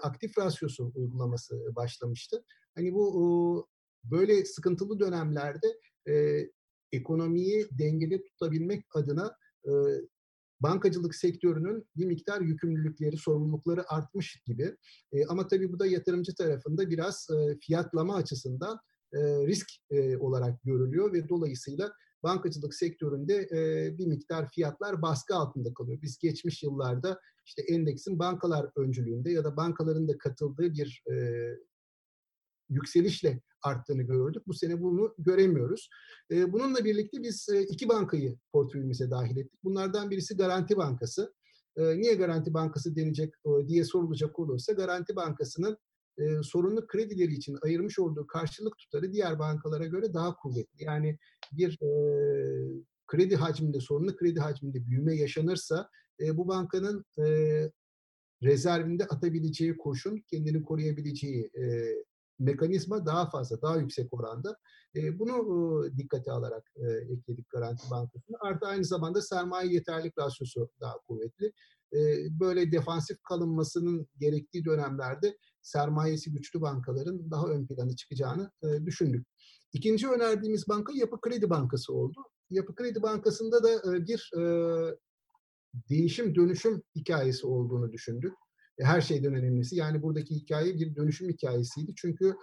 aktif rasyosu uygulaması başlamıştı. Hani bu böyle sıkıntılı dönemlerde ekonomiyi dengede tutabilmek adına bankacılık sektörünün bir miktar yükümlülükleri, sorumlulukları artmış gibi. Ama tabii bu da yatırımcı tarafında biraz fiyatlama açısından risk olarak görülüyor ve dolayısıyla bankacılık sektöründe bir miktar fiyatlar baskı altında kalıyor. Biz geçmiş yıllarda işte endeksin bankalar öncülüğünde ya da bankaların da katıldığı bir yükselişle arttığını gördük. Bu sene bunu göremiyoruz. Bununla birlikte biz iki bankayı portföyümüze dahil ettik. Bunlardan birisi Garanti Bankası. Niye Garanti Bankası denecek diye sorulacak olursa, Garanti Bankası'nın sorunlu kredileri için ayırmış olduğu karşılık tutarı diğer bankalara göre daha kuvvetli. Yani bir kredi hacminde, sorunlu kredi hacminde büyüme yaşanırsa bu bankanın rezervinde atabileceği kurşun, kendini koruyabileceği mekanizma daha fazla, daha yüksek oranda. Bunu dikkate alarak ekledik Garanti Bankası'nı. Artı aynı zamanda sermaye yeterlilik rasyosu daha kuvvetli. Böyle defansif kalınmasının gerektiği dönemlerde sermayesi güçlü bankaların daha ön plana çıkacağını düşündük. İkinci önerdiğimiz banka Yapı Kredi Bankası oldu. Yapı Kredi Bankası'nda da bir değişim dönüşüm hikayesi olduğunu düşündük. Her şeyden önemlisi, yani buradaki hikaye bir dönüşüm hikayesiydi. Çünkü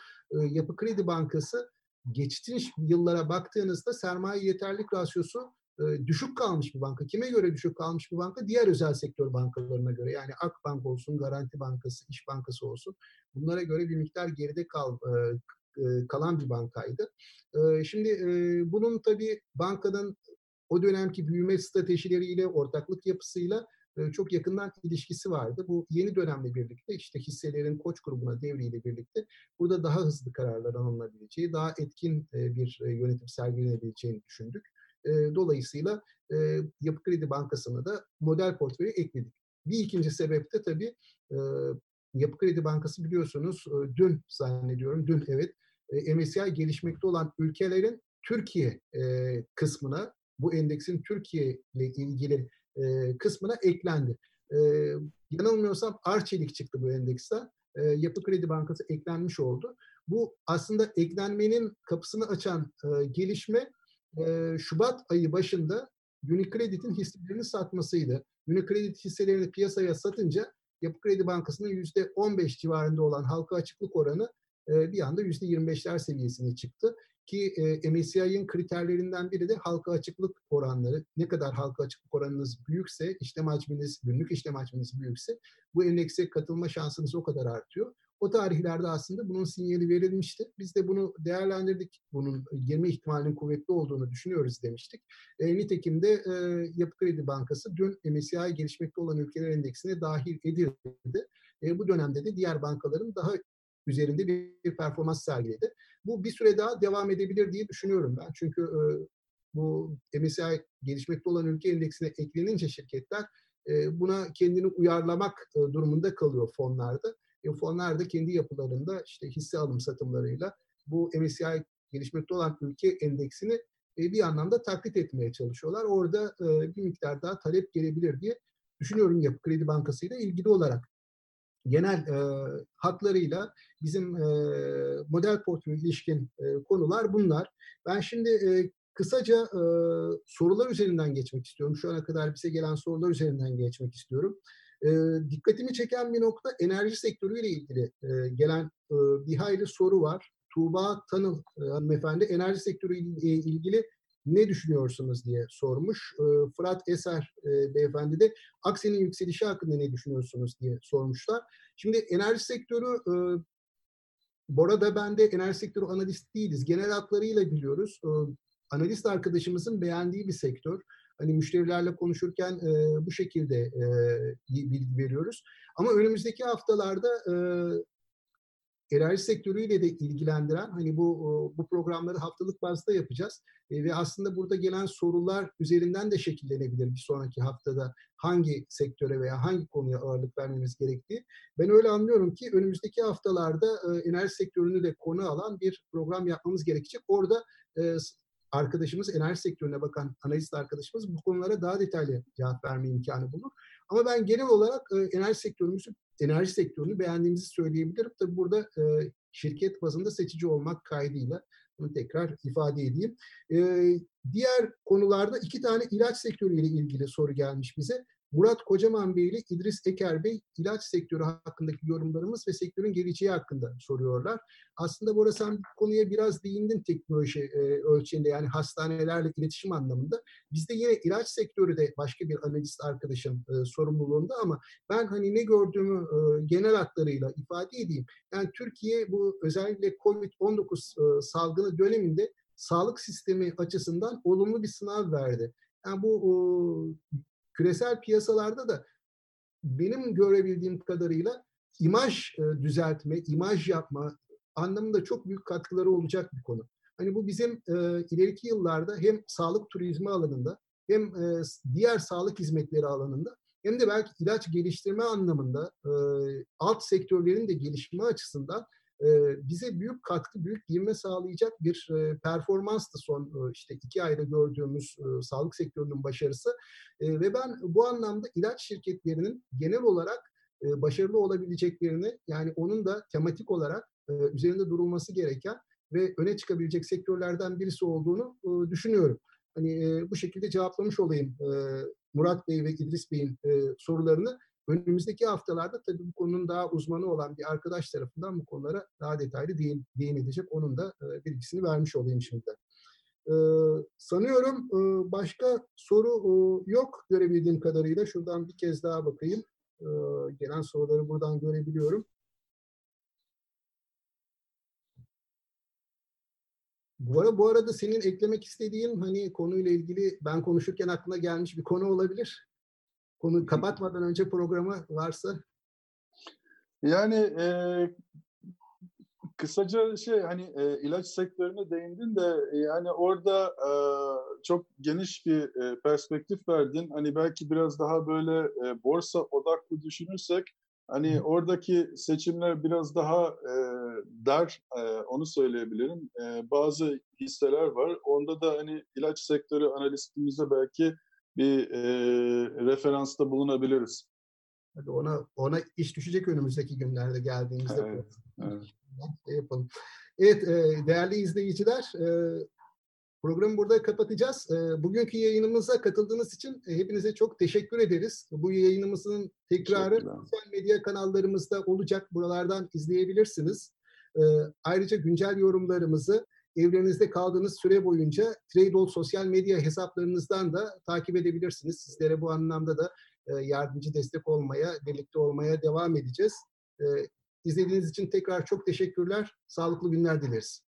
Yapı Kredi Bankası geçtiğimiz yıllara baktığınızda sermaye yeterlilik rasyosu düşük kalmış bir banka. Kime göre düşük kalmış bir banka? Diğer özel sektör bankalarına göre. Yani Akbank olsun, Garanti Bankası, İş Bankası olsun. Bunlara göre bir miktar geride kalan bir bankaydı. Şimdi bunun tabii bankanın o dönemki büyüme stratejileriyle, ortaklık yapısıyla çok yakından ilişkisi vardı. Bu yeni dönemle birlikte işte hisselerin Koç grubuna devriyle birlikte burada daha hızlı kararlar alınabileceği, daha etkin bir yönetim sergilenebileceğini düşündük. Dolayısıyla Yapı Kredi Bankası'na da model portföyü ekledik. Bir ikinci sebep de tabii Yapı Kredi Bankası biliyorsunuz dün MSCI gelişmekte olan ülkelerin Türkiye kısmına, bu endeksin Türkiye ile ilgili kısmına eklendi. Yanılmıyorsam Arçelik çıktı bu endeksten. Yapı Kredi Bankası eklenmiş oldu. Bu aslında eklenmenin kapısını açan gelişme Şubat ayı başında Unicredit'in hisselerini satmasıydı. Unicredit hisselerini piyasaya satınca Yapı Kredi Bankası'nın %15 civarında olan halka açıklık oranı bir anda %25'ler seviyesine çıktı. Ki MSCI'nin kriterlerinden biri de halka açıklık oranları. Ne kadar halka açıklık oranınız büyükse, işlem hacminiz, günlük işlem hacminiz büyükse bu endekse katılma şansınız o kadar artıyor. O tarihlerde aslında bunun sinyali verilmişti. Biz de bunu değerlendirdik. Bunun girme ihtimalinin kuvvetli olduğunu düşünüyoruz demiştik. Nitekim de Yapı Kredi Bankası dün MSCI gelişmekte olan ülkeler endeksine dahil edildi. Bu dönemde de diğer bankaların daha üzerinde bir performans sergiledi. Bu bir süre daha devam edebilir diye düşünüyorum ben. Çünkü bu MSCI gelişmekte olan ülke endeksine eklenince şirketler buna kendini uyarlamak durumunda kalıyor fonlarda. Fonlar da kendi yapılarında işte hisse alım satımlarıyla bu MSCI gelişmekte olan ülke endeksini bir anlamda taklit etmeye çalışıyorlar. Orada bir miktar daha talep gelebilir diye düşünüyorum Yapı Kredi Bankası ile ilgili olarak. Genel hatlarıyla bizim model portföyü ilişkin konular bunlar. Ben şimdi kısaca sorular üzerinden geçmek istiyorum. Şu ana kadar bize gelen sorular üzerinden geçmek istiyorum. Dikkatimi çeken bir nokta enerji sektörüyle ilgili gelen bir hayli soru var. Tuğba Tanıl hanımefendi enerji sektörüyle ilgili ne düşünüyorsunuz diye sormuş. Fırat Eser beyefendi de Aksen'in yükselişi hakkında ne düşünüyorsunuz diye sormuşlar. Şimdi enerji sektörü, Bora da ben de enerji sektörü analist değiliz. Genel hatlarıyla biliyoruz. Analist arkadaşımızın beğendiği bir sektör. Hani müşterilerle konuşurken bu şekilde bilgi veriyoruz. Ama önümüzdeki haftalarda enerji sektörüyle de ilgilendiren, hani bu programları haftalık bazda yapacağız. Ve aslında burada gelen sorular üzerinden de şekillenebilir bir sonraki haftada hangi sektöre veya hangi konuya ağırlık vermemiz gerektiği. Ben öyle anlıyorum ki önümüzdeki haftalarda enerji sektörünü de konu alan bir program yapmamız gerekecek. Orada arkadaşımız, enerji sektörüne bakan analist arkadaşımız bu konulara daha detaylı cevap verme imkanı bulur. Ama ben genel olarak enerji sektörünü beğendiğimizi söyleyebilirim. Tabii burada şirket bazında seçici olmak kaydıyla bunu tekrar ifade edeyim. Diğer konularda iki tane ilaç sektörüyle ilgili soru gelmiş bize. Murat Kocaman Bey ile İdris Eker Bey ilaç sektörü hakkındaki yorumlarımız ve sektörün geleceği hakkında soruyorlar. Aslında Bora, sen konuya biraz değindin teknoloji ölçeğinde, yani hastanelerle iletişim anlamında. Bizde yine ilaç sektörü de başka bir analist arkadaşın sorumluluğunda, ama ben hani ne gördüğümü genel hatlarıyla ifade edeyim. Yani Türkiye bu özellikle COVID-19 salgını döneminde sağlık sistemi açısından olumlu bir sınav verdi. Yani bu küresel piyasalarda da benim görebildiğim kadarıyla imaj düzeltme, imaj yapma anlamında çok büyük katkıları olacak bir konu. Hani bu bizim ileriki yıllarda hem sağlık turizmi alanında, hem diğer sağlık hizmetleri alanında, hem de belki ilaç geliştirme anlamında alt sektörlerin de gelişimi açısından bize büyük katkı, büyük girme sağlayacak bir performanstı son işte 2 ayda gördüğümüz sağlık sektörünün başarısı. Ve ben bu anlamda ilaç şirketlerinin genel olarak başarılı olabileceklerini, yani onun da tematik olarak üzerinde durulması gereken ve öne çıkabilecek sektörlerden birisi olduğunu düşünüyorum. Hani bu şekilde cevaplamış olayım Murat Bey ve İdris Bey'in sorularını. Önümüzdeki haftalarda tabii bu konunun daha uzmanı olan bir arkadaş tarafından bu konulara daha detaylı değinilecek. Onun da bilgisini vermiş olayım şimdi. Sanıyorum başka soru yok görebildiğim kadarıyla. Şuradan bir kez daha bakayım. Gelen soruları buradan görebiliyorum. Bu arada senin eklemek istediğin, hani konuyla ilgili ben konuşurken aklına gelmiş bir konu olabilir. Konu kapatmadan önce programı varsa. Yani kısaca hani ilaç sektörüne değindin de, yani orada çok geniş bir perspektif verdin. Hani belki biraz daha böyle borsa odaklı düşünürsek, hani oradaki seçimler biraz daha dar, onu söyleyebilirim. Bazı hisseler var. Onda da hani ilaç sektörü analistimize belki bir referansta bulunabiliriz. Hadi ona iş düşecek önümüzdeki günlerde geldiğimizde. Evet. Yapalım. Evet, değerli izleyiciler, programı burada kapatacağız. Bugünkü yayınımıza katıldığınız için hepinize çok teşekkür ederiz. Bu yayınımızın tekrarı sosyal medya kanallarımızda olacak. Buralardan izleyebilirsiniz. Ayrıca güncel yorumlarımızı evlerinizde kaldığınız süre boyunca Tradeol sosyal medya hesaplarınızdan da takip edebilirsiniz. Sizlere bu anlamda da yardımcı, destek olmaya, birlikte olmaya devam edeceğiz. İzlediğiniz için tekrar çok teşekkürler. Sağlıklı günler dileriz.